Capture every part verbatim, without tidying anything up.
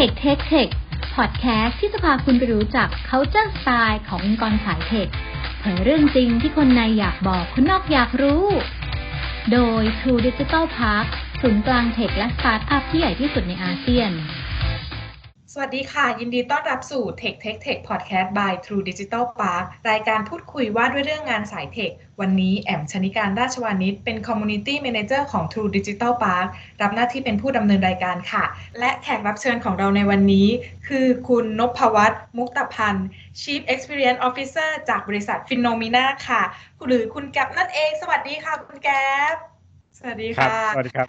Tech Tech Tech Podcast ที่จะพาคุณไปรู้จัก Culture Style ขององค์กรสายเทคเผยเรื่องจริงที่คนในอยากบอกคนนอกอยากรู้โดย True Digital Park ศูนย์กลางเทคและสตาร์ทอัพที่ใหญ่ที่สุดในอาเซียนสวัสดีค่ะยินดีต้อนรับสู่ Tech Tech Tech Podcast by True Digital Park รายการพูดคุยว่าด้วยเรื่องงานสายเทควันนี้แอมชนิการราชวานิชเป็น Community Manager ของ True Digital Park รับหน้าที่เป็นผู้ดำเนินรายการค่ะและแขกรับเชิญของเราในวันนี้คือคุณนพวัฒน์มุกตพันธ์ Chief Experience Officer จากบริษัท Phenomena ค่ะหรือคุณแก๊ปนั่นเองสวัสดีค่ะคุณแก๊ปสวัสดีค่ะ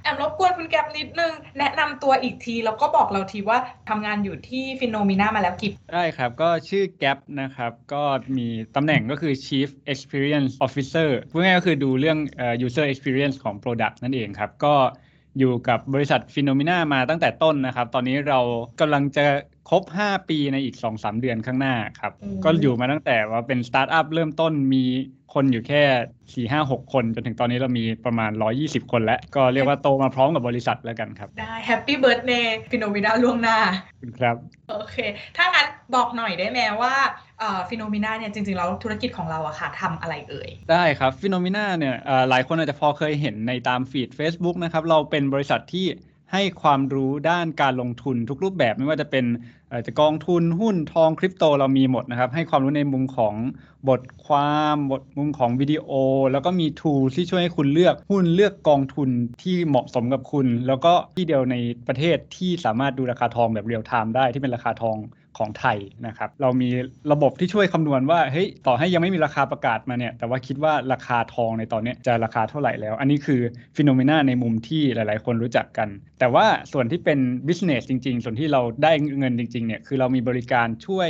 แอมรบกวนคุณแก๊ปนิดนึงแนะนำตัวอีกทีแล้วก็บอกเราทีว่าทำงานอยู่ที่ Phenomena มาแล้วกี่ปีได้ครับก็ชื่อแก๊ปนะครับก็มีตำแหน่งก็คือ Chief Experience Officer พูดง่ายก็คือดูเรื่อง User Experience ของ Product นั่นเองครับก็อยู่กับบริษัท Phenomena มาตั้งแต่ต้นนะครับตอนนี้เรากำลังจะครบห้าปีในอีก สองถึงสามเดือนข้างหน้าครับก็อยู่มาตั้งแต่ว่าเป็นสตาร์ทอัพเริ่มต้นมีคนอยู่แค่ สี่ห้าหก คนจนถึงตอนนี้เรามีประมาณหนึ่งร้อยยี่สิบคนแล้วก็เรียกว่าโตมาพร้อมกับบริษัทแล้วกันครับได้แฮปปี้เบิร์ธเดย์ Phenomena ล่วงหน้าครับโอเคถ้างั้นบอกหน่อยได้ไหมว่าเอ่อ Phenomena เนี่ยจริงๆแล้วธุรกิจของเราอะค่ะทำอะไรเอ่ยได้ครับ Phenomena เนี่ยเอ่อหลายคนอาจจะพอเคยเห็นในตามฟีด Facebook นะครับเราเป็นบริษัทที่ให้ความรู้ด้านการลงทุนทุกรูปแบบไม่ว่าจะเป็นจะกองทุนหุ้นทองคริปโตเรามีหมดนะครับให้ความรู้ในมุมของบทความบทมุมของวิดีโอแล้วก็มี tool ที่ช่วยให้คุณเลือกหุ้นเลือกกองทุนที่เหมาะสมกับคุณแล้วก็ที่เดียวในประเทศที่สามารถดูราคาทองแบบเรียลไทม์ได้ที่เป็นราคาทองของไทยนะครับเรามีระบบที่ช่วยคำนวณว่าเฮ้ยต่อให้ยังไม่มีราคาประกาศมาเนี่ยแต่ว่าคิดว่าราคาทองในตอนนี้จะราคาเท่าไหร่แล้วอันนี้คือ Phenomena ในมุมที่หลายๆคนรู้จักกันแต่ว่าส่วนที่เป็น business จริงๆส่วนที่เราได้เงินจริงๆเนี่ยคือเรามีบริการช่วย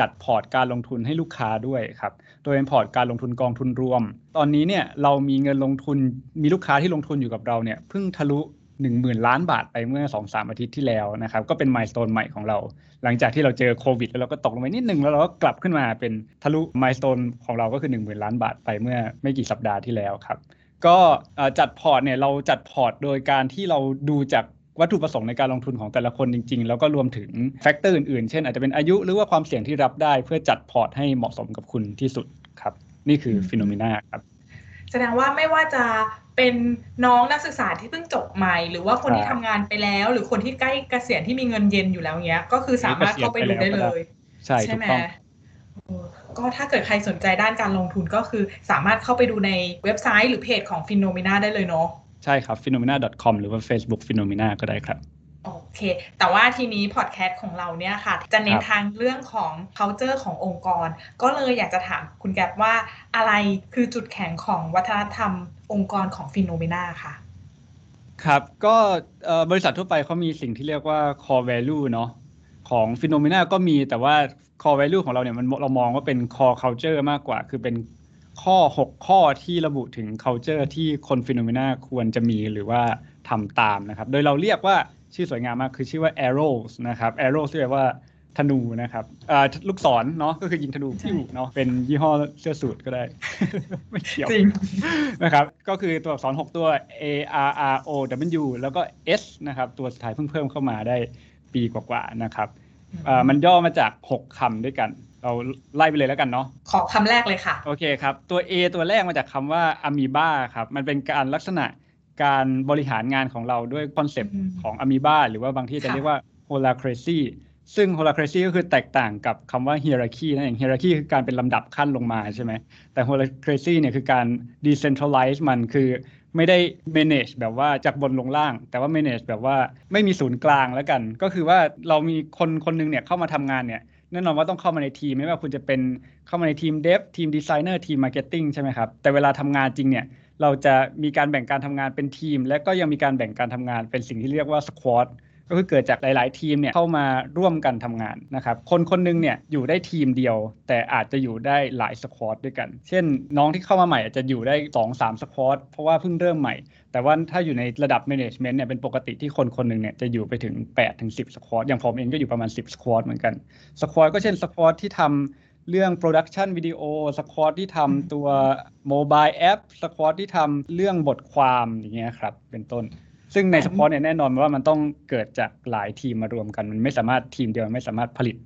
จัดพอร์ตการลงทุนให้ลูกค้าด้วยครับโดยเป็นพอร์ตการลงทุนกองทุนรวมตอนนี้เนี่ยเรามีเงินลงทุนมีลูกค้าที่ลงทุนอยู่กับเราเนี่ยเพิ่งทะลุหนึ่งหมื่นล้านบาทไปเมื่อ สองถึงสามอาทิตย์ที่แล้วนะครับก็เป็นมายสโตนใหม่ของเราหลังจากที่เราเจอโควิดแล้วเราก็ตกลงไปนิดนึงแล้วเราก็กลับขึ้นมาเป็นทะลุมายสโตนของเราก็คือ หนึ่งหมื่นล้านบาทไปเมื่อไม่กี่สัปดาห์ที่แล้วครับก็จัดพอร์ตเนี่ยเราจัดพอร์ตโดยการที่เราดูจากวัตถุประสงค์ในการลงทุนของแต่ละคนจริงๆแล้วก็รวมถึงแฟกเตอร์อื่นๆเช่นอาจจะเป็นอายุหรือว่าความเสี่ยงที่รับได้เพื่อจัดพอร์ตให้เหมาะสมกับคุณที่สุดครับนี่คือ Phenomena ครับแสดงว่าไม่ว่าจะเป็นน้องนักศึกษาที่เพิ่งจบใหม่หรือว่าคนที่ทำงานไปแล้วหรือคนที่ใกล้เกษียณที่มีเงินเย็นอยู่แล้วเงี้ยก็คือสามารถเข้าไปดูได้เลยใช่ไหมก็ถ้าเกิดใครสนใจด้านการลงทุนก็คือสามารถเข้าไปดูในเว็บไซต์หรือเพจของ Phenomena ได้เลยเนาะใช่ครับ ฟีโนเมนา ดอท คอม หรือว่า Facebook Phenomena ก็ได้ครับโอเคแต่ว่าทีนี้พอดแคสต์ของเราเนี่ยค่ะจะเน้นทางเรื่องของ culture ขององค์กรก็เลยอยากจะถามคุณแก๊ปว่าอะไรคือจุดแข็งของวัฒนธรรมองค์กรของ Phenomena ค่ะครับก็บริษัททั่วไปเขามีสิ่งที่เรียกว่า core value เนาะของ Phenomena ก็มีแต่ว่า core value ของเราเนี่ยมันเรามองว่าเป็น core culture มากกว่าคือเป็นข้อหกข้อที่ระบุถึง culture ที่คน Phenomena ควรจะมีหรือว่าทำตามนะครับโดยเราเรียกว่าชื่อสวยงามมากคือชื่อว่า arrows นะครับ arrows ที่แปลว่าธนูนะครับลูกศรเนาะก็คือยิงธนูพิ้วเนาะเป็นยี่ห้อเสื้อสูทก็ได้ ไม่เกี่ยวจริง นะครับก็คือตัวอักษรหกตัว A R R O W แล้วก็ S นะครับตัวสุดท้ายเพิ่งเพิ่มเข้ามาได้ปีกว่าๆนะครับมันย่อมาจากหกคำด้วยกันเราไล่ไปเลยแล้วกันเนาะขอคำแรกเลยค่ะโอเคครับตัว A ตัวแรกมาจากคำว่า amoeba ครับมันเป็นการลักษณะการบริหารงานของเราด้วยคอนเซปต์ของ amoeba หรือว่าบางที่จะเรียกว่า holacracy ซึ่ง holacracy ก็คือแตกต่างกับคำว่า hierarchy นั่นเอง hierarchy คือการเป็นลำดับขั้นลงมาใช่ไหมแต่ holacracy เนี่ยคือการ decentralize มันคือไม่ได้ manage แบบว่าจากบนลงล่างแต่ว่า manage แบบว่าไม่มีศูนย์กลางแล้วกันก็คือว่าเรามีคนคนนึงเนี่ยเข้ามาทำงานเนี่ยแน่นอนว่าต้องเข้ามาในทีมไม่ว่าคุณจะเป็นเข้ามาในทีมเดฟทีมดีไซเนอร์ทีมมาร์เก็ตติ้งใช่ไหมครับแต่เวลาทำงานจริงเนี่ยเราจะมีการแบ่งการทำงานเป็นทีมและก็ยังมีการแบ่งการทำงานเป็นสิ่งที่เรียกว่าสควอตก็คือเกิดจากหลายๆทีมเนี่ยเข้ามาร่วมกันทำงานนะครับคนคนนึงเนี่ยอยู่ได้ทีมเดียวแต่อาจจะอยู่ได้หลายสควอตด้วยกันเช่นน้องที่เข้ามาใหม่อาจจะอยู่ได้ สองถึงสาม สควอตเพราะว่าเพิ่งเริ่มใหม่แต่ว่าถ้าอยู่ในระดับแมเนจเมนต์เนี่ยเป็นปกติที่คนคนนึงเนี่ยจะอยู่ไปถึง แปดถึงสิบ สควอตอย่างผมเองก็อยู่ประมาณสิบสควอตเหมือนกันสควอตก็เช่นสควอตที่ทำเรื่อง production video สควอตที่ทำตัว mobile app สควอตที่ทำเรื่องบทความอย่างเงี้ยครับเป็นต้น ซึ่งในเฉพาะเนี่ยแน่นอนว่ามันต้องเกิดจากหลายทีมมารวมกันมันไม่สามารถทีมเดียวไม่สามารถผลิต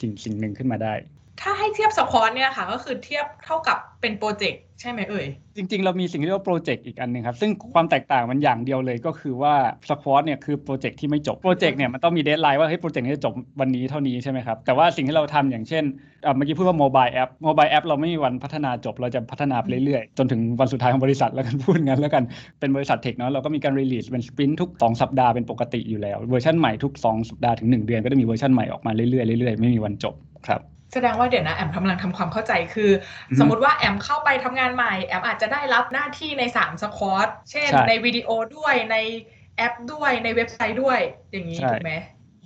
สิ่งสิ่งหนึ่งขึ้นมาได้ถ้าให้เทียบสควอตเนี่ยค่ะก็คือเทียบเท่ากับเป็นโปรเจกต์ใช่ไหมเอ่ยจริงๆเรามีสิ่งที่เรียกว่าโปรเจกต์อีกอันนึงครับซึ่งความแตกต่างมันอย่างเดียวเลยก็คือว่าสควอตเนี่ยคือโปรเจกต์ที่ไม่จบโปรเจกต์เนี่ยมันต้องมีเดดไลน์ว่าเฮ้ยโปรเจกต์นี้จะจบวันนี้เท่านี้ใช่ไหมครับแต่ว่าสิ่งที่เราทำอย่างเช่นเมื่อกี้พูดว่าโมบายแอปโมบายแอปเราไม่มีวันพัฒนาจบเราจะพัฒนาไปเรื่อยๆจนถึงวันสุดท้ายของบริษัทแล้วกันพูดงั้นแล้วกันเป็นบริษัทเทคเนาะเราก็มีการรีลีสเป็นสปรินท์ทุกสองสัปดาห์เป็นปกติอยู่แล้วเวอร์ชั่นใหม่ทุกสองสัปดาห์ถึงหนึ่งเดือนก็จะมีเวอร์ชั่นใหม่ออกมาเรื่อยๆเรื่อยๆไม่มีวันจบครับแสดงว่าเดี๋ยวนะแอมกำลังทำความเข้าใจคือสมมติว่าแอมเข้าไปทำงานใหม่แอมอาจจะได้รับหน้าที่ในสามสควอตเช่นในวิดีโอด้วยในแอปด้วยในเว็บไซต์ด้วยอย่างนี้ถูกไหม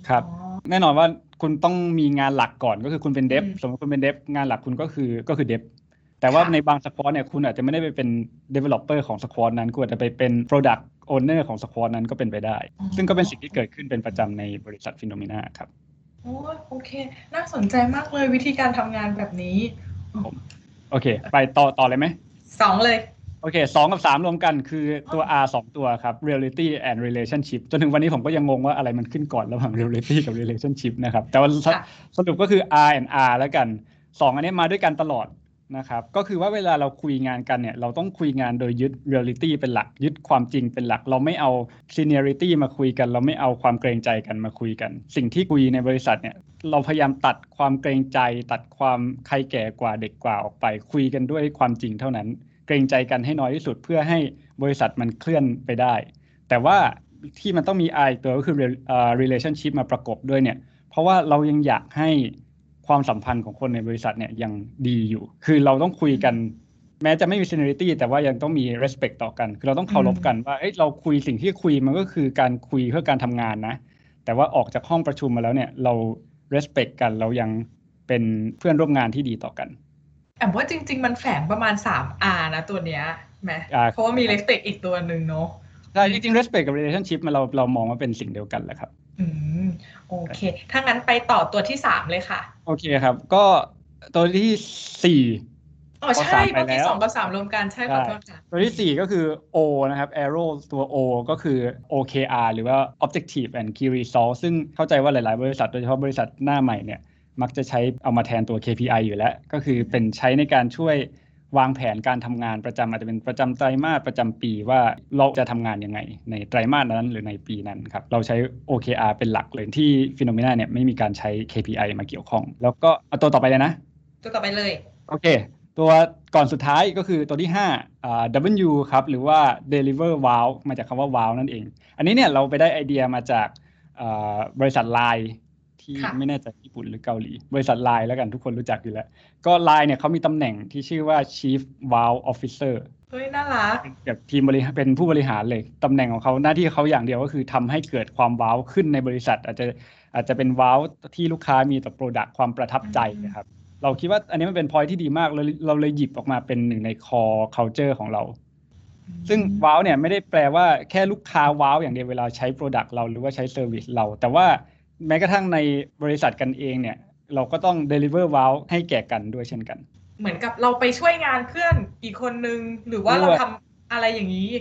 ครับแน่นอนว่าคุณต้องมีงานหลักก่อนก็คือคุณเป็นเดฟสมมติคุณเป็นเดฟงานหลักคุณก็คือก็คือเดฟแต่ว่าในบางสควอตเนี่ยคุณอาจจะไม่ได้ไปเป็น developer ของสควอตนั้นคุณอาจจะไปเป็น product owner ของสควอตนั้นก็เป็นไปได้ซึ่งก็เป็นสิ่งที่เกิดขึ้นเป็นประจำในบริษัท Phenomena ครับโอ้โอเคน่าสนใจมากเลยวิธีการทำงานแบบนี้โอเคไปต่อต่อเลยไหมสองเลยโอเคสองกับสามรวมกันคือตัว R สองตัวครับ reality and relationship จนถึงวันนี้ผมก็ยังงงว่าอะไรมันขึ้นก่อนระหว่าง reality กับ relationship นะครับแต่ว่าสรุปก็คือ R and R แล้วกันสองอันนี้มาด้วยกันตลอดนะครับก็คือว่าเวลาเราคุยงานกันเนี่ยเราต้องคุยงานโดยยึด reality เป็นหลักยึดความจริงเป็นหลักเราไม่เอา seniority มาคุยกันเราไม่เอาความเกรงใจกันมาคุยกันสิ่งที่คุยในบริษัทเนี่ยเราพยายามตัดความเกรงใจตัดความใครแก่กว่าเด็กกว่าออกไปคุยกันด้วยความจริงเท่านั้นเกรงใจกันให้น้อยที่สุดเพื่อให้บริษัทมันเคลื่อนไปได้แต่ว่าที่มันต้องมี R อีกตัวก็คือ relationship มาประกบด้วยเนี่ยเพราะว่าเรายังอยากให้ความสัมพันธ์ของคนในบริษัทเนี่ยยังดีอยู่คือเราต้องคุยกันแม้จะไม่มี seniority แต่ว่ายังต้องมี respect ต่อกันคือเราต้องเคารพกันว่าเอ้ยเราคุยสิ่งที่คุยมันก็คือการคุยเพื่อการทำงานนะแต่ว่าออกจากห้องประชุมมาแล้วเนี่ยเรา respect กันเรายังเป็นเพื่อนร่วมงานที่ดีต่อกันแต่ว่าจริงๆมันแฝงประมาณ สาม อาร์ นะตัวเนี้ยไหมเพราะว่ามี respect อีกตัวนึงเนาะใช่จริงๆ respect กับ relationship มันเราเรามองว่าเป็นสิ่งเดียวกันแหละครับอืมโอเคถ้างั้นไปต่อตัวที่สามเลยค่ะโอเคครับก็ตัวที่สี่อ๋อใช่เมื่อกี้สองกับสามรวมกันใช่ขอโทษค่ะตัวที่สี่ก็คือ O นะครับ Arrow ตัว O ก็คือ โอ เค อาร์ หรือว่า Objective and Key Result ซึ่งเข้าใจว่าหลายๆบริษัทโดยเฉพาะบริษัทหน้าใหม่เนี่ยมักจะใช้เอามาแทนตัว เค พี ไอ อยู่แล้วก็คือเป็นใช้ในการช่วยวางแผนการทำงานประจำอาจจะเป็นประจำไตรมาสประจำปีว่าเราจะทำงานยังไงในไตรมาสนั้นหรือในปีนั้นครับเราใช้ โอ เค อาร์ เป็นหลักเลยที่ Phenomena เนี่ยไม่มีการใช้ เค พี ไอ มาเกี่ยวข้องแล้วก็เอาตัวต่อไปเลยนะตัวต่อไปเลยโอเคตัวก่อนสุดท้ายก็คือตัวที่ห้าอ่า ดับเบิลยู ครับหรือว่า Deliver Wow มาจากคำว่า Wow นั่นเองอันนี้เนี่ยเราไปได้ไอเดียมาจากบริษัท ไลน์ที่ไม่แน่ใจญี่ปุ่นหรือเกาหลีบริษัท ไลน์ แล้วกันทุกคนรู้จักอยู่แล้วก็ ไลน์ เนี่ยเขามีตำแหน่งที่ชื่อว่า Chief Wow Officer เฮ้ยน่ารักแบบทีมบริหารเป็นผู้บริหารเลยตำแหน่งของเขาหน้าที่เขาอย่างเดียวก็คือทำให้เกิดความว้าวขึ้นในบริษัทอาจจะอาจจะเป็นว้าวที่ลูกค้ามีต่อ Product ความประทับใจนะครับเราคิดว่าอันนี้มันเป็น point ที่ดีมากเราเราเลยหยิบออกมาเป็นหนึ่งใน core culture ของเราซึ่งว้าวเนี่ยไม่ได้แปลว่าแค่ลูกค้าว้าวอย่างเดียวเวลาใช้ Product เราหรือว่าใช้ Service เราแต่ว่าแม้กระทั่งในบริษัทกันเองเนี่ยเราก็ต้อง deliver wow ให้แก่กันด้วยเช่นกันเหมือนกับเราไปช่วยงานเพื่อนอีกคนนึงหรือว่าเราทำอะไรอย่างนี้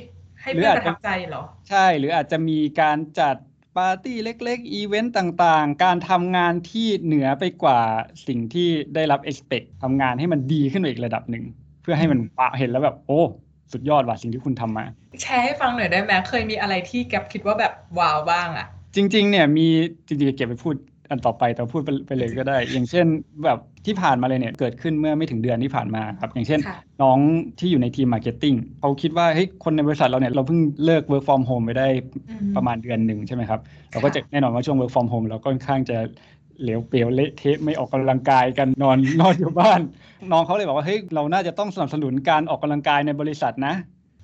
ให้เพื่อนประทับใจเหรอใช่หรืออาจจะมีการจัดปาร์ตี้เล็กๆอีเวนต์ต่างๆการทำงานที่เหนือไปกว่าสิ่งที่ได้รับ expect ทำงานให้มันดีขึ้นไปอีกระดับหนึ่งเพื่อให้มันปะเห็นแล้วแบบโอ้สุดยอดว่ะสิ่งที่คุณทำมาแชร์ให้ฟังหน่อยได้ไหมเคยมีอะไรที่แกคิดว่าแบบว้าวบ้างอะจริงๆเนี่ยมีจริงๆเก็บไปพูดอันต่อไปแต่พูดไปเลยก็ได้อย่างเช่นแบบที่ผ่านมาเลยเนี่ยเกิดขึ้นเมื่อไม่ถึงเดือนที่ผ่านมาครับอย่างเช่นน้องที่อยู่ในทีมมาร์เก็ตติ้งเขาคิดว่าเฮ้ยคนในบริษัทเราเนี่ยเราเพิ่งเลิก work from home ไปได้ประมาณเดือนหนึ่งใช่ไหมครับเราก็จะแน่นอนว่าช่วง work from home เราก็ค่อนข้างจะเหลวเปลวเละเทะไม่ออกกำลังกายกันนอนนอนอยู่บ้านน้องเขาเลยบอกว่าเฮ้ยเราน่าจะต้องสนับสนุนการออกกำลังกายในบริษัทนะ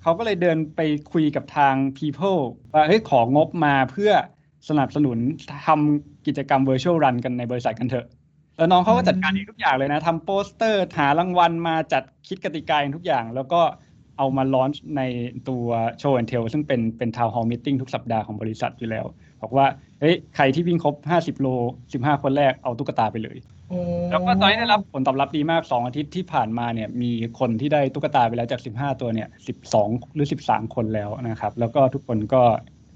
เขาก็เลยเดินไปคุยกับทาง people ว่าเฮ้ยของบมาเพื่อสนับสนุนทำกิจกรรม virtual run กันในบริษัทกันเถอะแล้วน้องเขาก็จัดการทุกอย่างเลยนะทำโปสเตอร์หารางวัลมาจัดคิดกติกาทุกอย่างแล้วก็เอามาลอนช์ในตัว show and tell ซึ่งเป็นเป็น town hall meeting ทุกสัปดาห์ของบริษัทอยู่แล้วบอกว่าเฮ้ยใครที่วิ่งครบห้าสิบโลสิบห้าคนแรกเอาตุ๊กตาไปเลยแล้วก็ตอนนี้ได้รับผลตอบรับดีมากสองอาทิตย์ที่ผ่านมาเนี่ยมีคนที่ได้ตุ๊กตาไปแล้วจากสิบห้าตัวเนี่ยสิบสองหรือสิบสามคนแล้วนะครับแล้วก็ทุกคนก็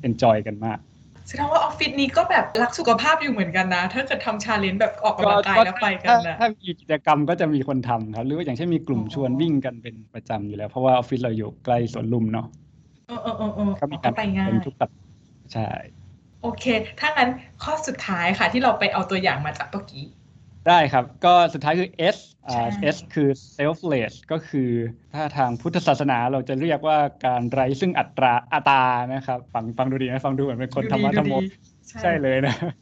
enjoy กันมากแสดงว่าออฟฟิศนี้ก็แบบรักสุขภาพอยู่เหมือนกันนะถ้าเกิดทำชาเลนจ์แบบออกกำลังกายแล้วไปกันนะถ้ามีกิจกรรมก็จะมีคนทำครับหรือว่าอย่างเช่นมีกลุ่มชวนวิ่งกันเป็นประจำอยู่แล้วเพราะว่าออฟฟิศเราอยู่ใกล้สวนลุมเนาะก็มีการไปงานเป็นทุกตัดใช่โอเคถ้างั้นข้อสุดท้ายค่ะที่เราไปเอาตัวอย่างมาจากเมื่อกี้ได้ครับก็สุดท้ายคือ S อ่า S คือ selfless ก็คือถ้าทางพุทธศาสนาเราจะเรียกว่าการไร้ซึ่งอัตราอัตานะครับฟังฟังดูดีนะฟังดูเหมือนเป็นคนธรรมะธรรมโมใช่เลยนะ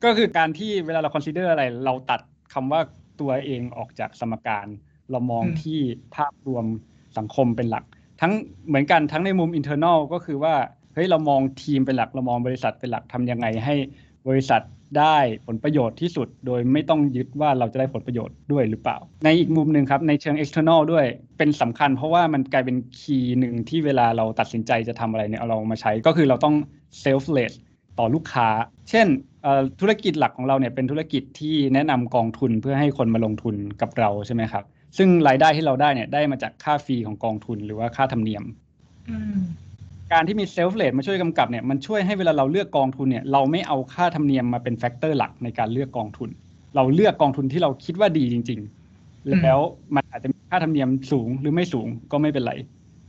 ก็คือการที่เวลาเรา consider อะไรเราตัดคำว่าตัวเองออกจากสมการเรามองที่ภาพรวมสังคมเป็นหลักทั้งเหมือนกันทั้งในมุม internal ก็คือว่าเฮ้ยเรามองทีมเป็นหลักเรามองบริษัทเป็นหลักทำยังไงให้บริษัทได้ผลประโยชน์ที่สุดโดยไม่ต้องยึดว่าเราจะได้ผลประโยชน์ด้วยหรือเปล่าในอีกมุมหนึ่งครับในเชิง external ด้วยเป็นสำคัญเพราะว่ามันกลายเป็นคีย์หนึ่งที่เวลาเราตัดสินใจจะทำอะไรเนี่ยเอาเรามาใช้ก็คือเราต้อง selfless ต่อลูกค้าเช่นธุรกิจหลักของเราเนี่ยเป็นธุรกิจที่แนะนำกองทุนเพื่อให้คนมาลงทุนกับเราใช่ไหมครับซึ่งรายได้ที่เราได้เนี่ยได้มาจากค่าฟรีของกองทุนหรือว่าค่าธรรมเนียมการที่มีเซลฟ์เลทมาช่วยกำกับเนี่ยมันช่วยให้เวลาเราเลือกกองทุนเนี่ยเราไม่เอาค่าธรรมเนียมมาเป็นแฟกเตอร์หลักในการเลือกกองทุนเราเลือกกองทุนที่เราคิดว่าดีจริงๆแล้วมันอาจจะมีค่าธรรมเนียมสูงหรือไม่สูงก็ไม่เป็นไร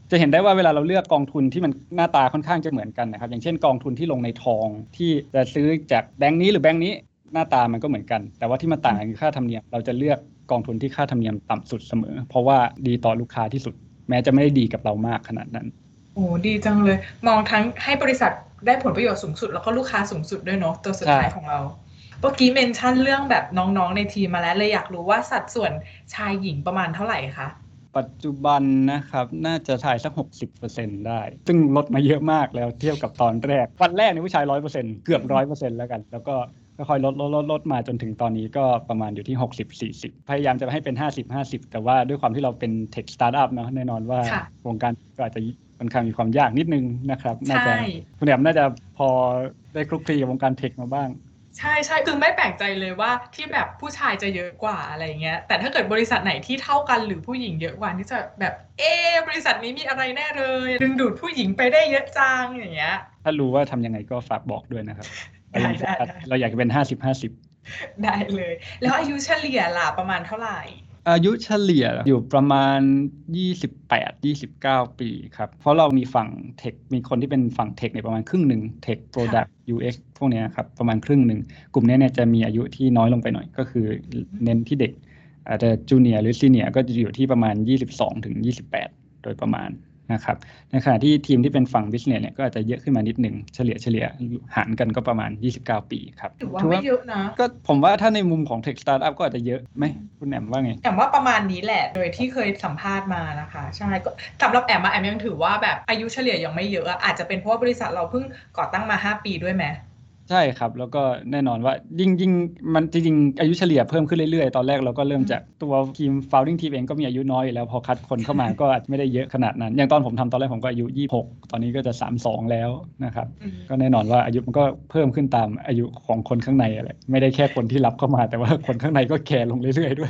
จะเห็นได้ว่าเวลาเราเลือกกองทุนที่มันหน้าตาค่อนข้างจะเหมือนกันนะครับอย่างเช่นกองทุนที่ลงในทองที่จะซื้อจากแบงค์นี้หรือแบงค์นี้หน้าตามันก็เหมือนกันแต่ว่าที่มันต่างกันคือค่าธรรมเนียมเราจะเลือกกองทุนที่ค่าธรรมเนียมต่ำสุดเสมอเพราะว่าดีต่อลูกค้าที่สุดแม้จะไม่ได้ดีกับเรามากขนาดนั้นโอ้ดีจังเลยมองทั้งให้บริษัทได้ผลประโยชน์สูงสุดแล้วก็ลูกค้าสูงสุดด้วยเนาะตัวสุดท้ายของเราเมื่อกี้เมนชั่นเรื่องแบบน้องๆในทีมมาแล้วเลยอยากรู้ว่าสัดส่วนชายหญิงประมาณเท่าไหร่คะปัจจุบันนะครับน่าจะชายสัก หกสิบเปอร์เซ็นต์ ได้ซึ่งลดมาเยอะมากแล้วเทียบกับตอนแรกวันแรกเนี่ยผู้ชาย หนึ่งร้อยเปอร์เซ็นต์ เกือบ หนึ่งร้อยเปอร์เซ็นต์ แล้วกันแล้วก็ค่อยๆลดลดลดลดมาจนถึงตอนนี้ก็ประมาณอยู่ที่ หกสิบ สี่สิบ พยายามจะให้เป็น ห้าสิบ ห้าสิบ แต่ว่าด้วยความที่เราเป็น Tech Startup เนาะแน่นอนว่าวงการก็อาจจะค่อนข้างมีความยากนิดนึงนะครับน่าจะคุณแอมน่าจะพอได้คลุกคลีกับวงการเทคมาบ้างใช่ใช่คือไม่แปลกใจเลยว่าที่แบบผู้ชายจะเยอะกว่าอะไรเงี้ยแต่ถ้าเกิดบริษัทไหนที่เท่ากันหรือผู้หญิงเยอะกว่านี่จะแบบเอ๊ะบริษัทนี้มีอะไรแน่เลยดึงดูดผู้หญิงไปได้เยอะจังอย่างเงี้ยถ้ารู้ว่าทำยังไงก็ฝากบอกด้วยนะครับ เราอยากจะเป็น ห้าสิบ ห้าสิบ ได้เลยแล้วอายุเฉลี่ยล่ะประมาณเท่าไหร่อายุเฉลี่ยอยู่ประมาณ ยี่สิบแปด ยี่สิบเก้า ปีครับเพราะเรามีฝั่งเทคมีคนที่เป็นฝั่งเทคในประมาณครึ่งหนึ่งเทคโปรดักต์ ยู เอ็กซ์ พวกนี้ครับประมาณครึ่งหนึ่งกลุ่มนี้เนี่ยจะมีอายุที่น้อยลงไปหน่อยก็คือเน้นที่เด็กอาจจะจูเนียร์หรือซีเนียร์ก็จะอยู่ที่ประมาณ ยี่สิบสอง ถึง ยี่สิบแปด โดยประมาณนะครับในขณะที่ทีมที่เป็นฝั่งบิสเนสเนี่ยก็อาจจะเยอะขึ้นมานิดหนึ่งเฉลี่ยเฉลี่ยหารกันก็ประมาณยี่สิบเก้าปีครับถือว่าไม่เยอะนะก็ผมว่าถ้าในมุมของ Tech Startup ก็อาจจะเยอะไหมคุณแอมว่าไงแอมว่าประมาณนี้แหละโดยที่เคยสัมภาษณ์มานะคะใช่ก็สำหรับแอมมาแอมยังถือว่าแบบอายุเฉลี่ยยังไม่เยอะอาจจะเป็นเพราะว่าบริษัทเราเพิ่งก่อตั้งมาห้าปีด้วยไหมใช่ครับแล้วก็แน่นอนว่ายิ่งยิ่งมันจริงๆอายุเฉลี่ยเพิ่มขึ้นเรื่อยๆตอนแรกเราก็เริ่มจากตัวทีม founding team เองก็มีอายุน้อยอยู่แล้วพอคัดคนเข้ามาก็อาจไม่ได้เยอะขนาดนั้นอย่างตอนผมทำตอนแรกผมก็อายุยี่สิบหกตอนนี้ก็จะสามสิบสองแล้วนะครับก็แน่นอนว่าอายุมันก็เพิ่มขึ้นตามอายุของคนข้างในอะไรไม่ได้แค่คนที่รับเข้ามาแต่ว่าคนข้างในก็แก่ลงเรื่อยๆด้วย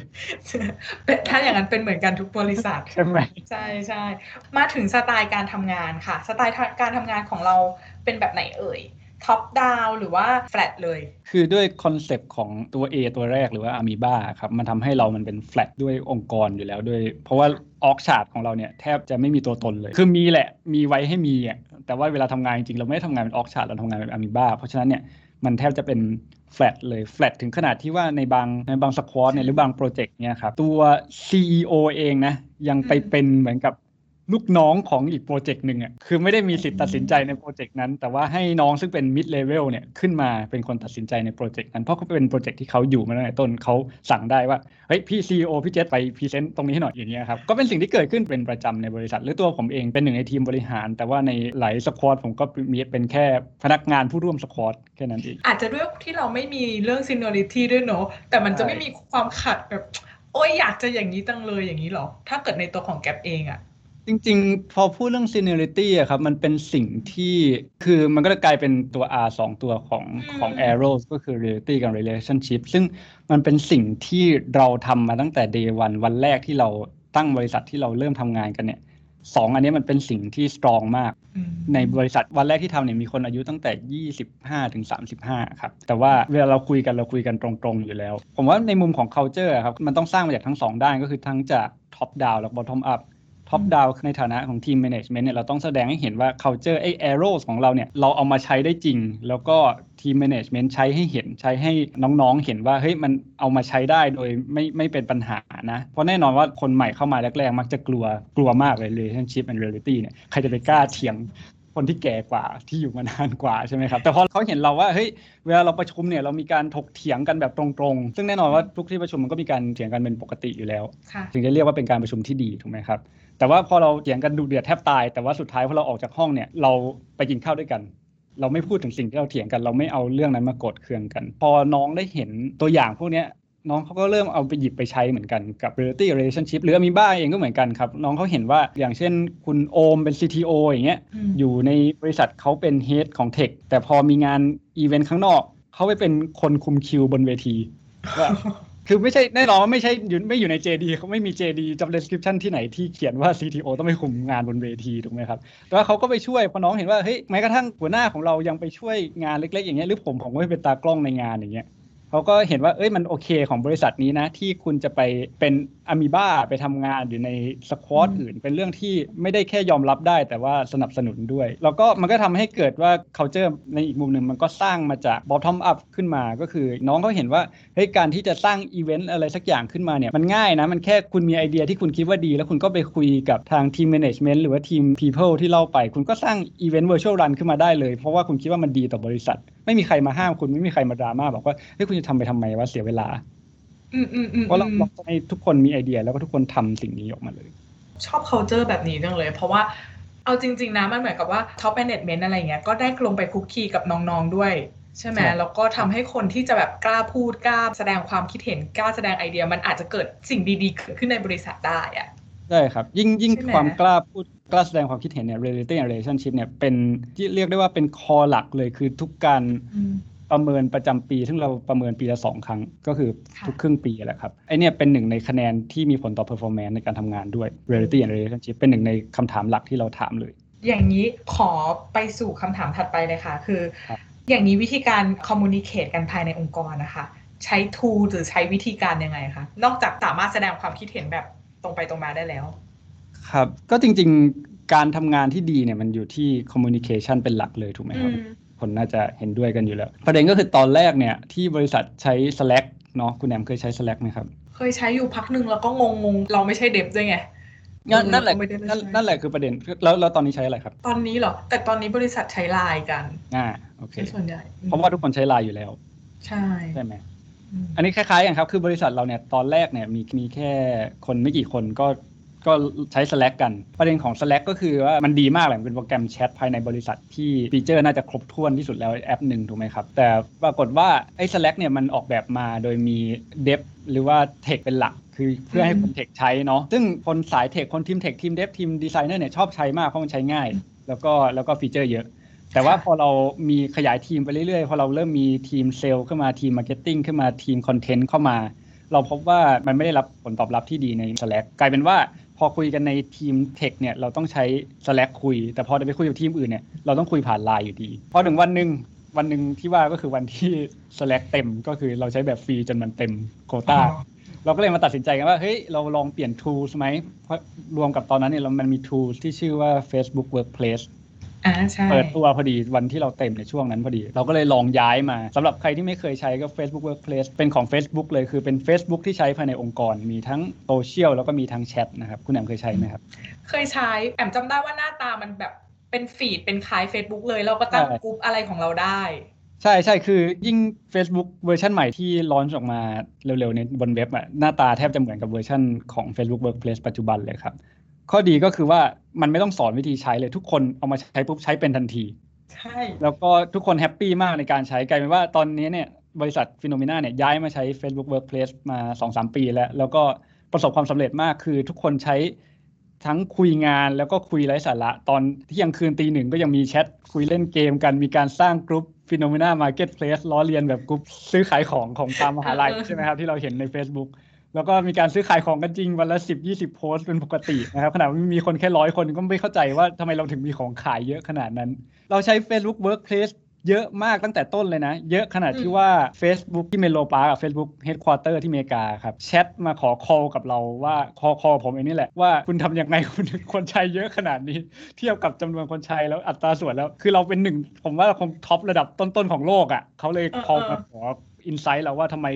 ถ้าอย่างนั้นเป็นเหมือนกันทุกบริษัทใช่ไหมใช่ใช่มาถึงสไตล์การทำงานค่ะสไตล์การทำงานของเราเป็นแบบไหนเอ่ยท็อปดาวหรือว่าแฟลตเลยคือด้วยคอนเซปต์ของตัว A ตัวแรกหรือว่าอะมีบ้าครับมันทำให้เรามันเป็นแฟลตด้วยองค์กรอยู่แล้วด้วยเพราะว่าออร์กชาร์ตของเราเนี่ยแทบจะไม่มีตัวตนเลยคือมีแหละมีไว้ให้มีอ่ะแต่ว่าเวลาทำงานจริงๆเราไม่ได้ทำงานเป็นออร์กชาร์ตเราทำงานเป็นอะมีบ้าเพราะฉะนั้นเนี่ยมันแทบจะเป็นแฟลตเลยแฟลตถึงขนาดที่ว่าในบางในบางสควอตเนี่ยหรือบางโปรเจกต์เนี่ยครับตัว ซี อี โอ เองนะยังไปเป็นเหมือนกับลูกน้องของอีกโปรเจกต์หนึ่งอ่ะคือไม่ได้มีสิทธิ์ตัดสินใจในโปรเจกต์นั้นแต่ว่าให้น้องซึ่งเป็น mid level เนี่ยขึ้นมาเป็นคนตัดสินใจในโปรเจกต์นั้นเพราะเขาเป็นโปรเจกต์ที่เขาอยู่มาตั้งแต่ต้นเขาสั่งได้ว่าเฮ้ยพี่ ซี อี โอ พี่เจษไปพรีเซนต์ตรงนี้ให้หน่อยอย่างเงี้ยครับก็เป็นสิ่งที่เกิดขึ้นเป็นประจำในบริษัทหรือตัวผมเองเป็นหนึ่งในทีมบริหารแต่ว่าในหลายสควอตผมก็มีเป็นแค่พนักงานผู้ร่วมสควอตแค่นั้นเองอาจจะด้วยที่เราไม่มีเรื่อง seniority ด้วยเนาะแต่มันจะไม่มีความขัดแบบโอ๊ยอยากจะอย่างนี้ตั้งเลยอย่างนี้หรอถ้าเกิดในตัวของแกปเองอะจริงๆพอพูดเรื่อง seniority อะครับมันเป็นสิ่งที่คือมันก็จะกลายเป็นตัว R สองตัวของของ arrows ก็คือ reality กับ relationship ซึ่งมันเป็นสิ่งที่เราทำมาตั้งแต่ day วันวันแรกที่เราตั้งบริษัทที่เราเริ่มทำงานกันเนี่ย สองอันนี้มันเป็นสิ่งที่สตรองมากในบริษัทวันแรกที่ทำเนี่ยมีคนอายุตั้งแต่ยี่สิบห้าถึงสามสิบห้าครับแต่ว่าเวลาเราคุยกันเราคุยกันตรงๆอยู่แล้วผมว่าในมุมของ culture ครับมันต้องสร้างมาจากทั้งสองด้านก็คือทั้งจาก top down และ bottom up top down ในฐานะของ team management เนี่ยเราต้องแสดงให้เห็นว่า culture ไอ้ arrows ของเราเนี่ยเราเอามาใช้ได้จริงแล้วก็ team management ใช้ให้เห็นใช้ให้น้องๆเห็นว่าเฮ้ยมันเอามาใช้ได้โดยไม่ไม่เป็นปัญหานะเพราะแน่นอนว่าคนใหม่เข้ามาแรกๆมักจะกลัวกลัวมากเลย relationship and reality เนี่ยใครจะไปกล้าเถียงคนที่แก่กว่าที่อยู่มานานกว่าใช่ไหมครับแต่พอเขาเห็นเราว่าเฮ้ยเวลาเราประชุมเนี่ยเรามีการถกเถียงกันแบบตรงๆซึ่งแน่นอนว่าทุกที่ประชุมมันก็มีการเถียงกันเป็นปกติอยู่แล้วถึงจะเรียกว่าเป็นการประชุมที่ดีถูกไหมครับแต่ว่าพอเราเถียงกันดุเดือดแทบตายแต่ว่าสุดท้ายพอเราออกจากห้องเนี่ยเราไปกินข้าวด้วยกันเราไม่พูดถึงสิ่งที่เราเถียงกันเราไม่เอาเรื่องนั้นมาโกรธเคืองกันพอน้องได้เห็นตัวอย่างพวกนี้น้องเขาก็เริ่มเอาไปหยิบไปใช้เหมือนกันกับ reality relationship หรือ Amoeba เองก็เหมือนกันครับน้องเขาเห็นว่าอย่างเช่นคุณโอมเป็น ซี ที โอ อย่างเงี้ยอยู่ในบริษัทเขาเป็น head ของ tech แต่พอมีงาน event ข้างนอกเขาไปเป็นคนคุมคิวบนเวที คือไม่ใช่แน่นอนว่าไม่ใช่ไม่อยู่ใน เจ ดี เขาไม่มี เจ ดี จำ description ที่ไหนที่เขียนว่า ซี ที โอ ต้องไปคุมงานบนเวทีถูกไหมครับแต่ว่าเขาก็ไปช่วยพอน้องเห็นว่าเฮ้ยแม้กระทั่งหัวหน้าของเรายังไปช่วยงานเล็กๆอย่างเงี้ยหรือผมผมก็เป็นตากล้องในงานอย่างเงี้ยเขาก็เห็นว่าเอ้ยมันโอเคของบริษัทนี้นะที่คุณจะไปเป็นอะมีบ้าไปทำงานอยู่ในสควอตอื่นเป็นเรื่องที่ไม่ได้แค่ยอมรับได้แต่ว่าสนับสนุนด้วยแล้วก็มันก็ทำให้เกิดว่า culture ในอีกมุมหนึ่งมันก็สร้างมาจาก bottom up ขึ้นมาก็คือน้องเขาเห็นว่าเฮ้ยการที่จะสร้างอีเวนต์อะไรสักอย่างขึ้นมาเนี่ยมันง่ายนะมันแค่คุณมีไอเดียที่คุณคิดว่าดีแล้วคุณก็ไปคุยกับทาง team management หรือว่า team people ที่เล่าไปคุณก็สร้างอีเวนต์ virtual run ขึ้นมาได้เลยเพราะว่าคุณคิดว่ามันดีต่อบริษัทไม่มีใครมาห้ามคุณไม่มีใครมาดราม่าบอกว่าเฮ้ยคุณจะทำไปทำไมว่าเสียเวลาเพราะเราเราให้ทุกคนมีไอเดียแล้วก็ทุกคนทำสิ่งนี้ออกมาเลยชอบ culture แบบนี้จังเลยเพราะว่าเอาจริงๆนะมันเหมือนกับว่า top management อะไรเงี้ยก็ได้ลงไปคุกคีกับน้องๆด้วยใช่ไหมแล้วก็ทำให้คนที่จะแบบกล้าพูดกล้าแสดงความคิดเห็นกล้าแสดงไอเดียมันอาจจะเกิดสิ่งดีๆเกิดขึ้นในบริษัทได้อะใช่ครับยิ่งยิ่งความกล้าพูดกล้าแสดงความคิดเห็นเนี่ย reality and relationship เนี่ยเป็นที่เรียกได้ว่าเป็นคอหลักเลยคือทุกการประเมินประจำปีซึ่งเราประเมินปีละสองครั้งก็คือทุกครึ่งปีแหละครับไอเนี่ยเป็นหนึ่งในคะแนนที่มีผลต่อ performance ในการทำงานด้วย reality and relationship เป็นหนึ่งในคำถามหลักที่เราถามเลยอย่างนี้ขอไปสู่คำถามถัดไปเลยค่ะคืออย่างนี้วิธีการ communicate กันภายในองค์กรนะคะใช้ tool หรือใช้วิธีการยังไงคะนอกจากสามารถแสดงความคิดเห็นแบบตรงไปตรงมาได้แล้วครับก็จริงๆการทำงานที่ดีเนี่ยมันอยู่ที่ communication เป็นหลักเลยถูกไหมครับคนน่าจะเห็นด้วยกันอยู่แล้วประเด็นก็คือตอนแรกเนี่ยที่บริษัทใช้ Slack เนาะคุณแอมเคยใช้ Slack ไหมครับเคยใช้อยู่พักนึงแล้วก็งงๆเราไม่ใช่เดฟด้วยไงนั่นแหละนั่นแหละคือประเด็นแล้วแล้วตอนนี้ใช้อะไรครับตอนนี้เหรอแต่ตอนนี้บริษัทใช้ ไลน์ กันอ่าโอเคส่วนใหญ่เพราะว่าทุกคนใช้ ไลน์ อยู่แล้วใช่ใช่มั้ยอันนี้คล้ายๆกันครับคือบริษัทเราเนี่ยตอนแรกเนี่ยมีมีแค่คนไม่กี่คนก็ก็ใช้ Slack กันประเด็นของ Slack ก็คือว่ามันดีมากแหละมันเป็นโปรแกรมแชทภายในบริษัทที่ฟีเจอร์น่าจะครบถ้วนที่สุดแล้วแอปหนึ่งถูกไหมครับแต่ปรากฏว่าไอ้ Slack เนี่ยมันออกแบบมาโดยมี Dev หรือว่า Tech เป็นหลักคือเพื่อให้คน Tech ใช้เนาะซึ่งคนสาย Tech คนทีม Tech ทีม Dev ทีม Designer เนี่ยชอบใช้มากเพราะมันใช้ง่ายแล้วก็แล้วก็ฟีเจอร์เยอะแต่ว่าพอเรามีขยายทีมไปเรื่อยๆพอเราเริ่มมีทีมเซลล์ขึ้นมาทีมมาร์เก็ตติ้งขึ้นมาทีมคอนเทนต์เข้ามาเราพบว่ามันไม่ได้รับผลตอบรับที่ดีใน Slack กลายเป็นว่าพอคุยกันในทีม Tech เนี่ยเราต้องใช้ Slack คุยแต่พอไปคุยกับทีมอื่นเนี่ยเราต้องคุยผ่าน ไลน์ อยู่ดีพอถึงวันนึงวันนึงที่ว่าก็คือวันที่ Slack เต็มก็คือเราใช้แบบฟรีจนมันเต็มโควต้าเราก็เลยมาตัดสินใจกันว่าเฮ้ยเราลองเปลี่ยน tools มั้ยเพราะรวมกับตอนนั้นเนี่ยมันมี tools ที่ชื่อว่า Facebook Workplaceเปิดตัวพอดีวันที่เราเต็มในช่วงนั้นพอดีเราก็เลยลองย้ายมาสำหรับใครที่ไม่เคยใช้ก็ Facebook Workplace เป็นของ Facebook เลยคือเป็น Facebook ที่ใช้ภายในองค์กรมีทั้งโซเชียลแล้วก็มีทั้งแชทนะครับคุณแอมเคยใช้ไหมครับเคยใช้แอมจำได้ว่าหน้าตามันแบบเป็นฟีดเป็นคล้าย Facebook เลยเราก็ตั้งกรุ๊ปอะไรของเราได้ใช่ใช่คือยิ่ง Facebook เวอร์ชันใหม่ที่ลอนช์ออกมาเร็วๆในบนเว็บอ่ะหน้าตาแทบจะเหมือนกับเวอร์ชันของ Facebook Workplace ปัจจุบันเลยครับข้อดีก็คือว่ามันไม่ต้องสอนวิธีใช้เลยทุกคนเอามาใช้ปุ๊บใช้เป็นทันทีใช่แล้วก็ทุกคนแฮปปี้มากในการใช้กลายเป็นว่าตอนนี้เนี่ยบริษัท Phenomena เนี่ยย้ายมาใช้ Facebook Workplace มา สองถึงสาม ปีแล้วแล้วก็ประสบความสำเร็จมากคือทุกคนใช้ทั้งคุยงานแล้วก็คุยไร้สาระตอนเที่ยงคืนตีหนึ่งก็ยังมีแชทคุยเล่นเกมกันมีการสร้างกรุ๊ป Phenomena Marketplace ล้อเลียนแบบกรุ๊ปซื้อขายของของตามมหาวิทยาลัยใช่ไหมครับที่เราเห็นใน Facebook แล้วก็มีการซื้อขายของกันจริงวันละ สิบถึงยี่สิบ โพสต์เป็นปกตินะครับขณะมีคนแค่ร้อยคนก็ไม่เข้าใจว่าทำไมเราถึงมีของขายเยอะขนาดนั้นเราใช้ Facebook Workplace เยอะมากตั้งแต่ต้นเลยนะเยอะขนาดที่ว่า Facebook ที่เมโลปาร์คกับ Facebook Headquarter ที่อเมริกาครับแชทมาขอ call กับเราว่า call call ผมเองนี่แหละว่าคุณทำยังไงคุณถึงคนใช้เยอะขนาดนี้เทียบกับจำนวนคนใช้แล้วอัตราส่วนแล้วคือเราเป็นหนึ่งผมว่าเราคงท็อประดับต้นๆของโลกอ่ะเขาเลย call มาขออินไซต์แล้วว่าทำไม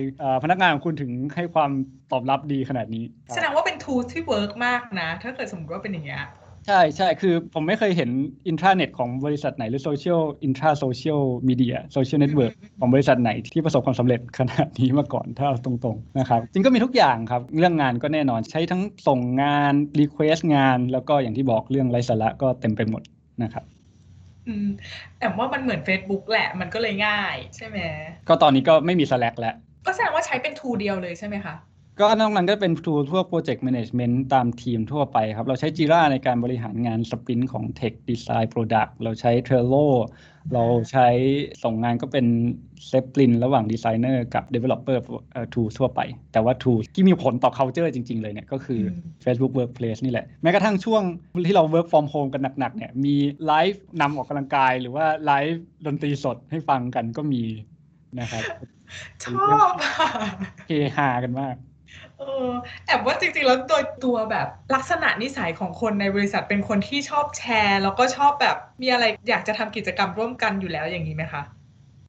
พนักงานของคุณถึงให้ความตอบรับดีขนาดนี้แสดงว่าเป็น tool ที่เวิร์กมากนะถ้าเกิดสมมติว่าเป็นอย่างเงี้ยใช่ใช่คือผมไม่เคยเห็นอินทราเน็ตของบริษัทไหนหรือโซเชียลอินทราโซเชียลมีเดียโซเชียลเน็ตเวิร์กของบริษัทไหนที่ประสบความสำเร็จขนาดนี้มาก่อนถ้าตรงๆนะครับจริงก็มีทุกอย่างครับเรื่องงานก็แน่นอนใช้ทั้งส่งงานรีเควสต์งานแล้วก็อย่างที่บอกเรื่องไร้สาระก็เต็มไปหมดนะครับอืมแต่ว่ามันเหมือน Facebook แหละมันก็เลยง่ายใช่ไหมก็ตอนนี้ก็ไม่มี Slack แล้วก็แสดงว่าใช้เป็น tool เดียวเลยใช่ไหมคะก็นอกนั้นก็เป็น tool ทั่ว Project Management ตามทีมทั่วไปครับเราใช้ Jira ในการบริหารงาน Sprint ของ Tech Design Product เราใช้ Trello เราใช้ส่งงานก็เป็น Zeppelin ระหว่าง Designer กับ Developer tool ทั่วไปแต่ว่า tool ที่มีผลต่อ culture จริงๆเลยเนี่ยก็คือ Facebook Workplace นี่แหละแม้กระทั่งช่วงที่เรา work from home กันหนักๆเนี่ยมีไลฟ์นำออกกำลังกายหรือว่าไลฟ์ดนตรีสดให้ฟังกันก็มีนะครับชอบเฮฮากันมากเออแอบว่าจริงๆแล้วตัวตัวแบบลักษณะนิสัยของคนในบริษัทเป็นคนที่ชอบแชร์แล้วก็ชอบแบบมีอะไรอยากจะทำกิจกรรมร่วมกันอยู่แล้วอย่างนี้ไหมคะ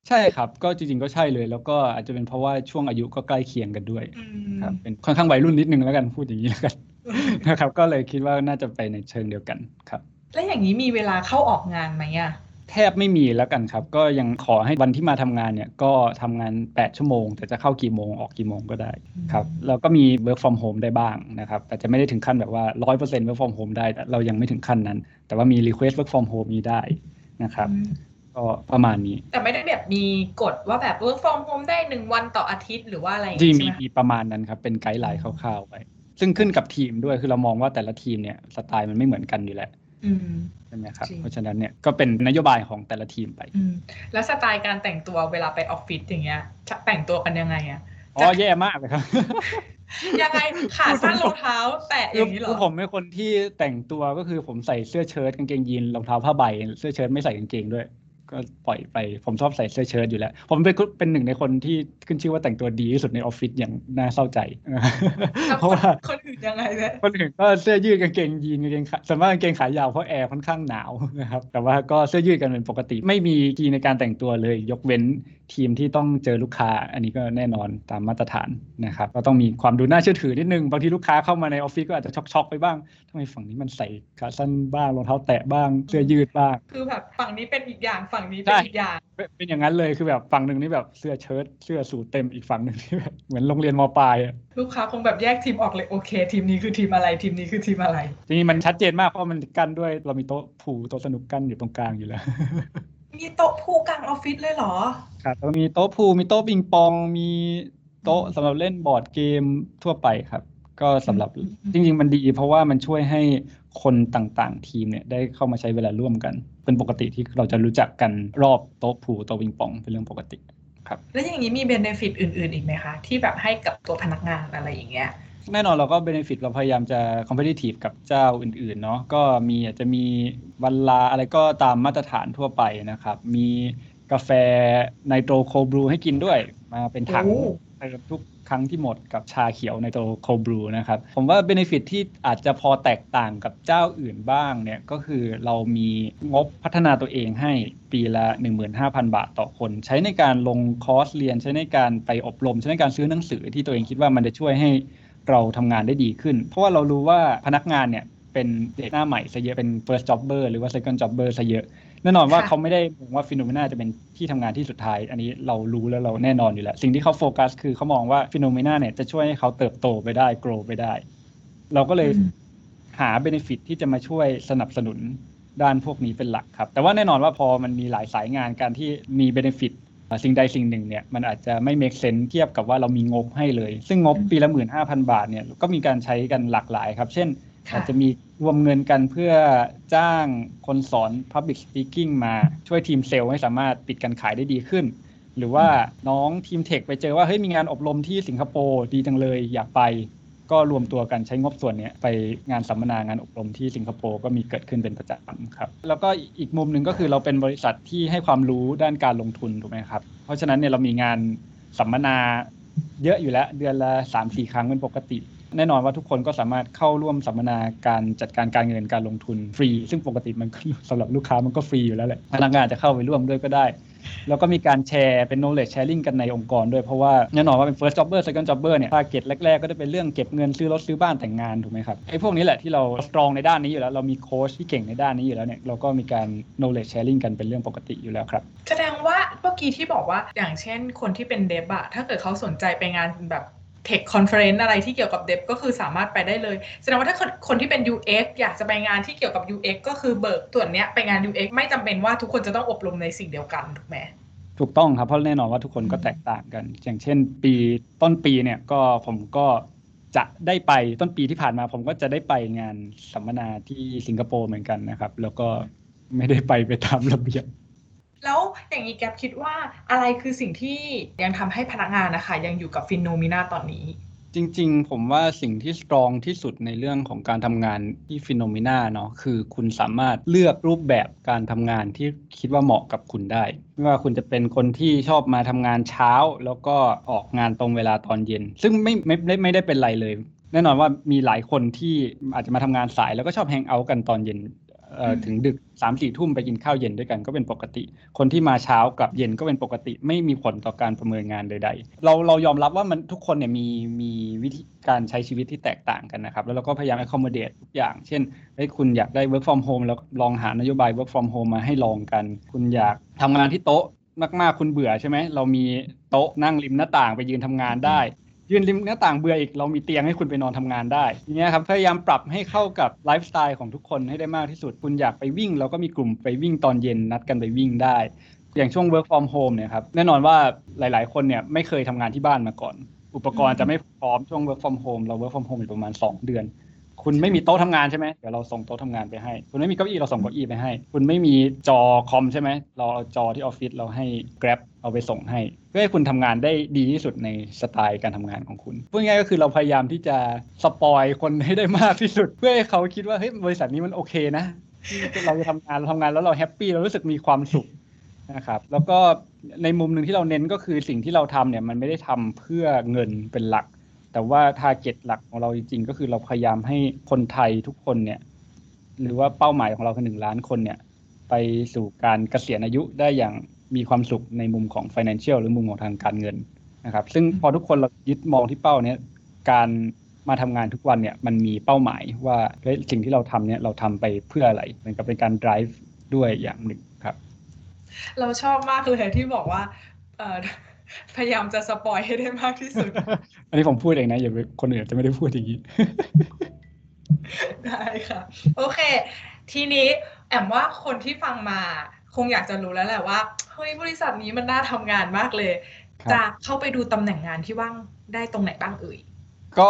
ใช่ครับก็จริงๆก็ใช่เลยแล้วก็อาจจะเป็นเพราะว่าช่วงอายุก็ใกล้เคียงกันด้วยครับเป็นค่อนข้างวัยรุ่นนิดนึงแล้วกันพูดอย่างนี้แล้วกันนะครับก็เลยคิดว่าน่าจะไปในเชิงเดียวกันครับแล้วอย่างนี้มีเวลาเข้าออกงานไหมอะแทบไม่มีแล้วกันครับก็ยังขอให้วันที่มาทำงานเนี่ยก็ทำงานแปดชั่วโมงแต่จะเข้ากี่โมงออกกี่โมงก็ได้ครับแล้วก็มี work from home ได้บ้างนะครับแต่จะไม่ได้ถึงขั้นแบบว่า หนึ่งร้อยเปอร์เซ็นต์ work from home ได้แต่เรายังไม่ถึงขั้นนั้นแต่ว่ามี request work from home มีได้นะครับก็ประมาณนี้แต่ไม่ได้แบบมีกฎว่าแบบ work from home ได้หนึ่งวันต่ออาทิตย์หรือว่าอะไรอย่างเงี้ยใช่ไหมมีประมาณนั้นครับเป็นไกด์ไลน์คร่าวๆไปซึ่งขึ้นกับทีมด้วยคือเรามองว่าแต่ละทีมเนี่ยสไตล์มันไม่เหมือนกันอยู่แล้วใช่ไหมครับเพราะฉะนั้นเนี่ยก็เป็นนโยบายของแต่ละทีมไปแล้วสไตล์การแต่งตัวเวลาไปออฟฟิศอย่างเงี้ยแต่งตัวกันยังไงอ่ะอ๋อแย่มากเลยครับยังไงขาสั้นรองเท้าแตะอย่างนี้หรอผมเป็นคนที่แต่งตัวก็คือผมใส่เสื้อเชิ้ตกางเกงยีนรองเท้าผ้าใบเสื้อเชิ้ตไม่ใส่กางเกงด้วยก็ปล่อยไปผมชอบใส่เสื้อเชิ้ตอยู่แล้วผมเป็นเป็นหนึ่งในคนที่ขึ้นชื่อว่าแต่งตัวดีที่สุดในออฟฟิศอย่างน่าเศร้าใจเพราะว่าคนอื่นยังไงเนี่ยคนอื่นก็เสื้อยืดกางเกงยีนกางเกงส่วนมากกางเกงขายาวเพราะแอร์ค่อนข้างหนาวนะครับแต่ว่าก็เสื้อยืดกันเป็นปกติไม่มีกีในการแต่งตัวเลยยกเว้นทีมที่ต้องเจอลูกค้าอันนี้ก็แน่นอนตามมาตรฐานนะครับก็ต้องมีความดูน่าเชื่อถือนิดนึงบางทีลูกค้าเข้ามาในออฟฟิศก็อาจจะช็อกๆไปบ้างทำไมฝั่งนี้มันใส่ขาสั้นบ้างรองเท้าแตะบ้างเสื้อยืดบ้างคือแบบฝั่งนี้เป็นอีกอย่างฝั่งนี้เป็นอีกอย่างเป็นอย่างนั้นเลยคือแบบฝั่งนึงนี่แบบเสื้อเชิ้ตเสื้อสูทเต็มอีกฝั่งนึงที่แบบเหมือนโรงเรียนม.ปลายลูกค้าคงแบบแยกทีมออกเลยโอเคทีมนี้คือทีมอะไรทีมนี้คือทีมอะไรจริงๆมันชัดเจนมากเพราะมันกั้นด้วยเรามีโต๊ะผูโต๊ะสนุกกั้นอยู่ตรงกลางอยู่แล้วมีโต๊ะพูกลางออฟฟิศเลยเหรอครับมีโต๊ะพูมีโต๊ะปิงปองมีโต๊ะสำหรับเล่นบอร์ดเกมทั่วไปครับก็สำหรับจริงๆมันดีเพราะว่ามันช่วยให้คนต่างๆทีมเนี่ยได้เข้ามาใช้เวลาร่วมกันเป็นปกติที่เราจะรู้จักกันรอบโต๊ะพูโต๊ะปิงปองเป็นเรื่องปกติครับแล้วอย่างนี้มีเบนฟิตอื่นๆอีกไหมคะที่แบบให้กับตัวพนักงานอะไรอย่างเงี้ยแน่นอนเราก็เบเนฟิตเราพยายามจะ competitive กับเจ้าอื่นๆเนาะก็มีอาจจะมีวันลาอะไรก็ตามมาตรฐานทั่วไปนะครับมีกาแฟไนโตรโคบรูให้กินด้วยมาเป็นถังทุกครั้งที่หมดกับชาเขียวไนโตรโคบรูนะครับผมว่าเบเนฟิตที่อาจจะพอแตกต่างกับเจ้าอื่นบ้างเนี่ยก็คือเรามีงบพัฒนาตัวเองให้ปีละ หนึ่งหมื่นห้าพัน บาทต่อคนใช้ในการลงคอร์สเรียนใช้ในการไปอบรมใช้ในการซื้อหนังสือที่ตัวเองคิดว่ามันจะช่วยให้เราทำงานได้ดีขึ้นเพราะว่าเรารู้ว่าพนักงานเนี่ยเป็นเด็กหน้าใหม่ซะเยอะเป็น first jobber หรือว่า second jobber ซะเยอะแน่นอนว่าเขาไม่ได้มองว่า Phenomena จะเป็นที่ทำงานที่สุดท้ายอันนี้เรารู้แล้วเราแน่นอนอยู่แล้วสิ่งที่เขาโฟกัสคือเขามองว่า Phenomena เนี่ยจะช่วยให้เขาเติบโตไปได้ grow ไปได้เราก็เลยหา benefit ที่จะมาช่วยสนับสนุนด้านพวกนี้เป็นหลักครับแต่ว่าแน่นอนว่าพอมันมีหลายสายงานการที่มี benefitสิ่งใดสิ่งหนึ่งเนี่ยมันอาจจะไม่ make sense เทียบกับว่าเรามีงบให้เลยซึ่งงบปีละ หนึ่งหมื่นห้าพัน บาทเนี่ยก็มีการใช้กันหลากหลายครับเช่นอาจจะมีรวมเงินกันเพื่อจ้างคนสอน public speaking มาช่วยทีมเซลล์ให้สามารถปิดการขายได้ดีขึ้น หรือว่าน้องทีมเทคไปเจอว่าเฮ้ยมีงานอบรมที่สิงคโปร์ดีจังเลยอยากไปก็รวมตัวกันใช้งบส่วนนี้ไปงานสัมมนางานอบรมที่สิงคโปร์ก็มีเกิดขึ้นเป็นประจำครับแล้วก็อีกมุมหนึ่งก็คือเราเป็นบริษัทที่ให้ความรู้ด้านการลงทุนถูกไหมครับเพราะฉะนั้นเนี่ยเรามีงานสัมมนาเยอะอยู่แล้วเดือนละ สามถึงสี่ ครั้งเป็นปกติแน่นอนว่าทุกคนก็สามารถเข้าร่วมสัมมนาการจัดการการเงินการลงทุนฟรีซึ่งปกติมันสำหรับลูกค้ามันก็ฟรีอยู่แล้วแหละพนักงานจะเข้าไปร่วมด้วยก็ได้แล้วก็มีการแชร์เป็น knowledge sharing กันในองค์กรด้วยเพราะว่าแน่นอนว่าเป็น first jobber second jobber เนี่ย target แรกๆก็จะเป็นเรื่องเก็บเงินซื้อรถซื้อบ้านแต่งงานถูกไหมครับไอ้พวกนี้แหละที่เรา strong ในด้านนี้อยู่แล้วเรามีโค้ชที่เก่งในด้านนี้อยู่แล้วเนี่ยเราก็มีการ knowledge sharing กันเป็นเรื่องปกติอยู่แล้วครับแสดงว่าเมื่อกี้ที่บอกว่าอย่างเช่นคนที่เป็นเดฟอะถ้าเกิดเขาสนใจไปงานแบบเทคคอนเฟอเรนซ์อะไรที่เกี่ยวกับเดฟก็คือสามารถไปได้เลยแสดงว่าถ้าคนคนที่เป็น ยู เอ็กซ์ อยากจะไปงานที่เกี่ยวกับ ยู เอ็กซ์ ก็คือเบิกตัวเนี้ยไปงาน ยู เอ็กซ์ ไม่จำเป็นว่าทุกคนจะต้องอบรมในสิ่งเดียวกันถูกไหมถูกต้องครับเพราะแน่นอนว่าทุกคนก็แตกต่างกันอย่างเช่นปีต้นปีเนี่ยก็ผมก็จะได้ไปต้นปีที่ผ่านมาผมก็จะได้ไปงานสัมมนาที่สิงคโปร์เหมือนกันนะครับแล้วก็ไม่ได้ไปไปตามระเบียบแล้วอย่างนี้แกปคิดว่าอะไรคือสิ่งที่ยังทำให้พนักงานนะคะยังอยู่กับ Phenomena ตอนนี้จริงๆผมว่าสิ่งที่สตรองที่สุดในเรื่องของการทำงานที่ Phenomena เนาะคือคุณสามารถเลือกรูปแบบการทำงานที่คิดว่าเหมาะกับคุณได้ไม่ว่าคุณจะเป็นคนที่ชอบมาทำงานเช้าแล้วก็ออกงานตรงเวลาตอนเย็นซึ่งไม่ไม่ได้ไม่ได้เป็นไรเลยแน่นอนว่ามีหลายคนที่อาจจะมาทำงานสายแล้วก็ชอบแฮงเอาท์กันตอนเย็นถึงดึก สามถึงสี่ ทุ่มไปกินข้าวเย็นด้วยกันก็เป็นปกติคนที่มาเช้ากับเย็นก็เป็นปกติไม่มีผลต่อการประเมินงานใดๆเราเรายอมรับว่ามันทุกคนเนี่ยมีมีวิธีการใช้ชีวิตที่แตกต่างกันนะครับแล้วเราก็พยายาม accommodate ทุกอย่างเช่นเฮ้ยคุณอยากได้ work from home แล้วลองหานโยบาย work from home มาให้ลองกันคุณอยากทำงานที่โต๊ะมากๆคุณเบื่อใช่ไหมเรามีโต๊ะนั่งริมหน้าต่างไปยืนทำงานได้ยืนริมหน้าต่างเบื่ออีกเรามีเตียงให้คุณไปนอนทำงานได้อย่างเงี้ยครับพยายามปรับให้เข้ากับไลฟ์สไตล์ของทุกคนให้ได้มากที่สุดคุณอยากไปวิ่งเราก็มีกลุ่มไปวิ่งตอนเย็นนัดกันไปวิ่งได้อย่างช่วง work from home เนี่ยครับแน่นอนว่าหลายๆคนเนี่ยไม่เคยทำงานที่บ้านมาก่อนอุปกรณ์จะไม่พร้อมช่วง work from home เรา work from home อยู่ประมาณสองเดือนคุณไม่มีโต๊ะทำงานใช่ไหมเดี๋ยวเราส่งโต๊ะทำงานไปให้คุณไม่มีเก้าอี้เราส่งเก้าอี้ไปให้คุณไม่มีจอคอมใช่ไหมเราเอาจอที่ออฟฟิศเราให้ Grab เอาไปส่งให้เพื่อให้คุณทำงานได้ดีที่สุดในสไตล์การทำงานของคุณพูดง่ายก็คือเราพยายามที่จะสปอยคนให้ได้มากที่สุดเพื่อให้เขาคิดว่าเฮ้ยบริษัทนี้มันโอเคนะเราจะทำงานเราทำงานแล้วเราแฮปปี้เรารู้สึกมีความสุขนะครับแล้วก็ในมุมหนึ่งที่เราเน้นก็คือสิ่งที่เราทำเนี่ยมันไม่ได้ทำเพื่อเงินเป็นหลักแต่ว่า target หลักของเราจริงๆก็คือเราพยายามให้คนไทยทุกคนเนี่ยหรือว่าเป้าหมายของเราคือหนึ่งล้านคนเนี่ยไปสู่การเกษียณอายุได้อย่างมีความสุขในมุมของ financial หรือมุมของทางการเงินนะครับซึ่งพอทุกคนเรายึดมองที่เป้าเนี่ยการมาทำงานทุกวันเนี่ยมันมีเป้าหมายว่าสิ่งที่เราทำเนี่ยเราทำไปเพื่ออะไรเหมือนกับเป็นการ drive ด้วยอย่างหนึ่งครับเราชอบมากเลยที่บอกว่าพยายามจะสปอยให้ได้มากที่สุดอันนี้ผมพูดเองนะอย่าไปคนอื่นจะไม่ได้พูดอย่างนี้ได้ค่ะโอเคทีนี้แอมว่าคนที่ฟังมาคงอยากจะรู้แล้วแหละว่าเฮ้ยบริษัทนี้มันน่าทำงานมากเลยจะเข้าไปดูตำแหน่งงานที่ว่างได้ตรงไหนบ้างเอ่ยก็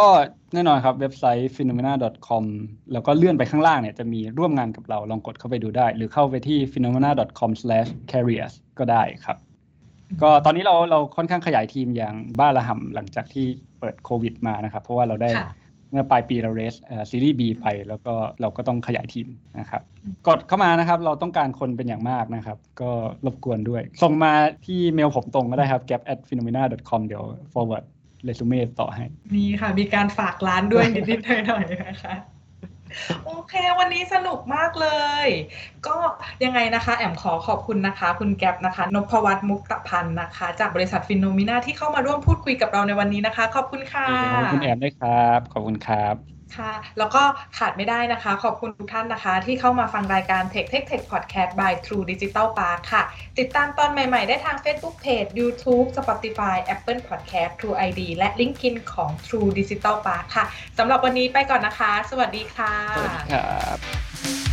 แน่นอนครับเว็บไซต์ ฟีโนเมนา ดอท คอม แล้วก็เลื่อนไปข้างล่างเนี่ยจะมีร่วมงานกับเราลองกดเข้าไปดูได้หรือเข้าไปที่ ฟีโนเมนา ดอท คอม สแลช แคเรียร์ส ก็ได้ครับก็ตอนนี้เราเราค่อนข้างขยายทีมอย่างบ้าระห่ำหลังจากที่เปิดโควิดมานะครับเพราะว่าเราได้เมื่อปลายปีเราเรสซีรีส์ B ไปแล้วก็เราก็ต้องขยายทีมนะครับกดเข้ามานะครับเราต้องการคนเป็นอย่างมากนะครับก็รบกวนด้วยส่งมาที่เมลผมตรงก็ได้ครับ แก๊ป แอท ฟีโนเมนา ดอท คอม เดี๋ยว forward resume ต่อให้นี่ค่ะมีการฝากร้านด้วยนิดๆหน่อยๆนะคะโอเควันนี้สนุกมากเลยก็ยังไงนะคะแอมขอขอบคุณนะคะคุณแก๊ปนะคะนพวัฒน์มุกตะพันธ์นะคะจากบริษัท Phenomena ที่เข้ามาร่วมพูดคุยกับเราในวันนี้นะคะขอบคุณค่ะขอบคุณแอมด้วยครับขอบคุณครับค่ะแล้วก็ขาดไม่ได้นะคะขอบคุณทุกท่านนะคะที่เข้ามาฟังรายการ Tech Tech Tech Podcast by True Digital Park ค่ะติดตามตอนใหม่ๆได้ทาง Facebook Page YouTube Spotify Apple Podcast True ไอ ดี และ LinkedIn ของ True Digital Park ค่ะสำหรับวันนี้ไปก่อนนะคะสวัสดีค่ะสวัสดีครับ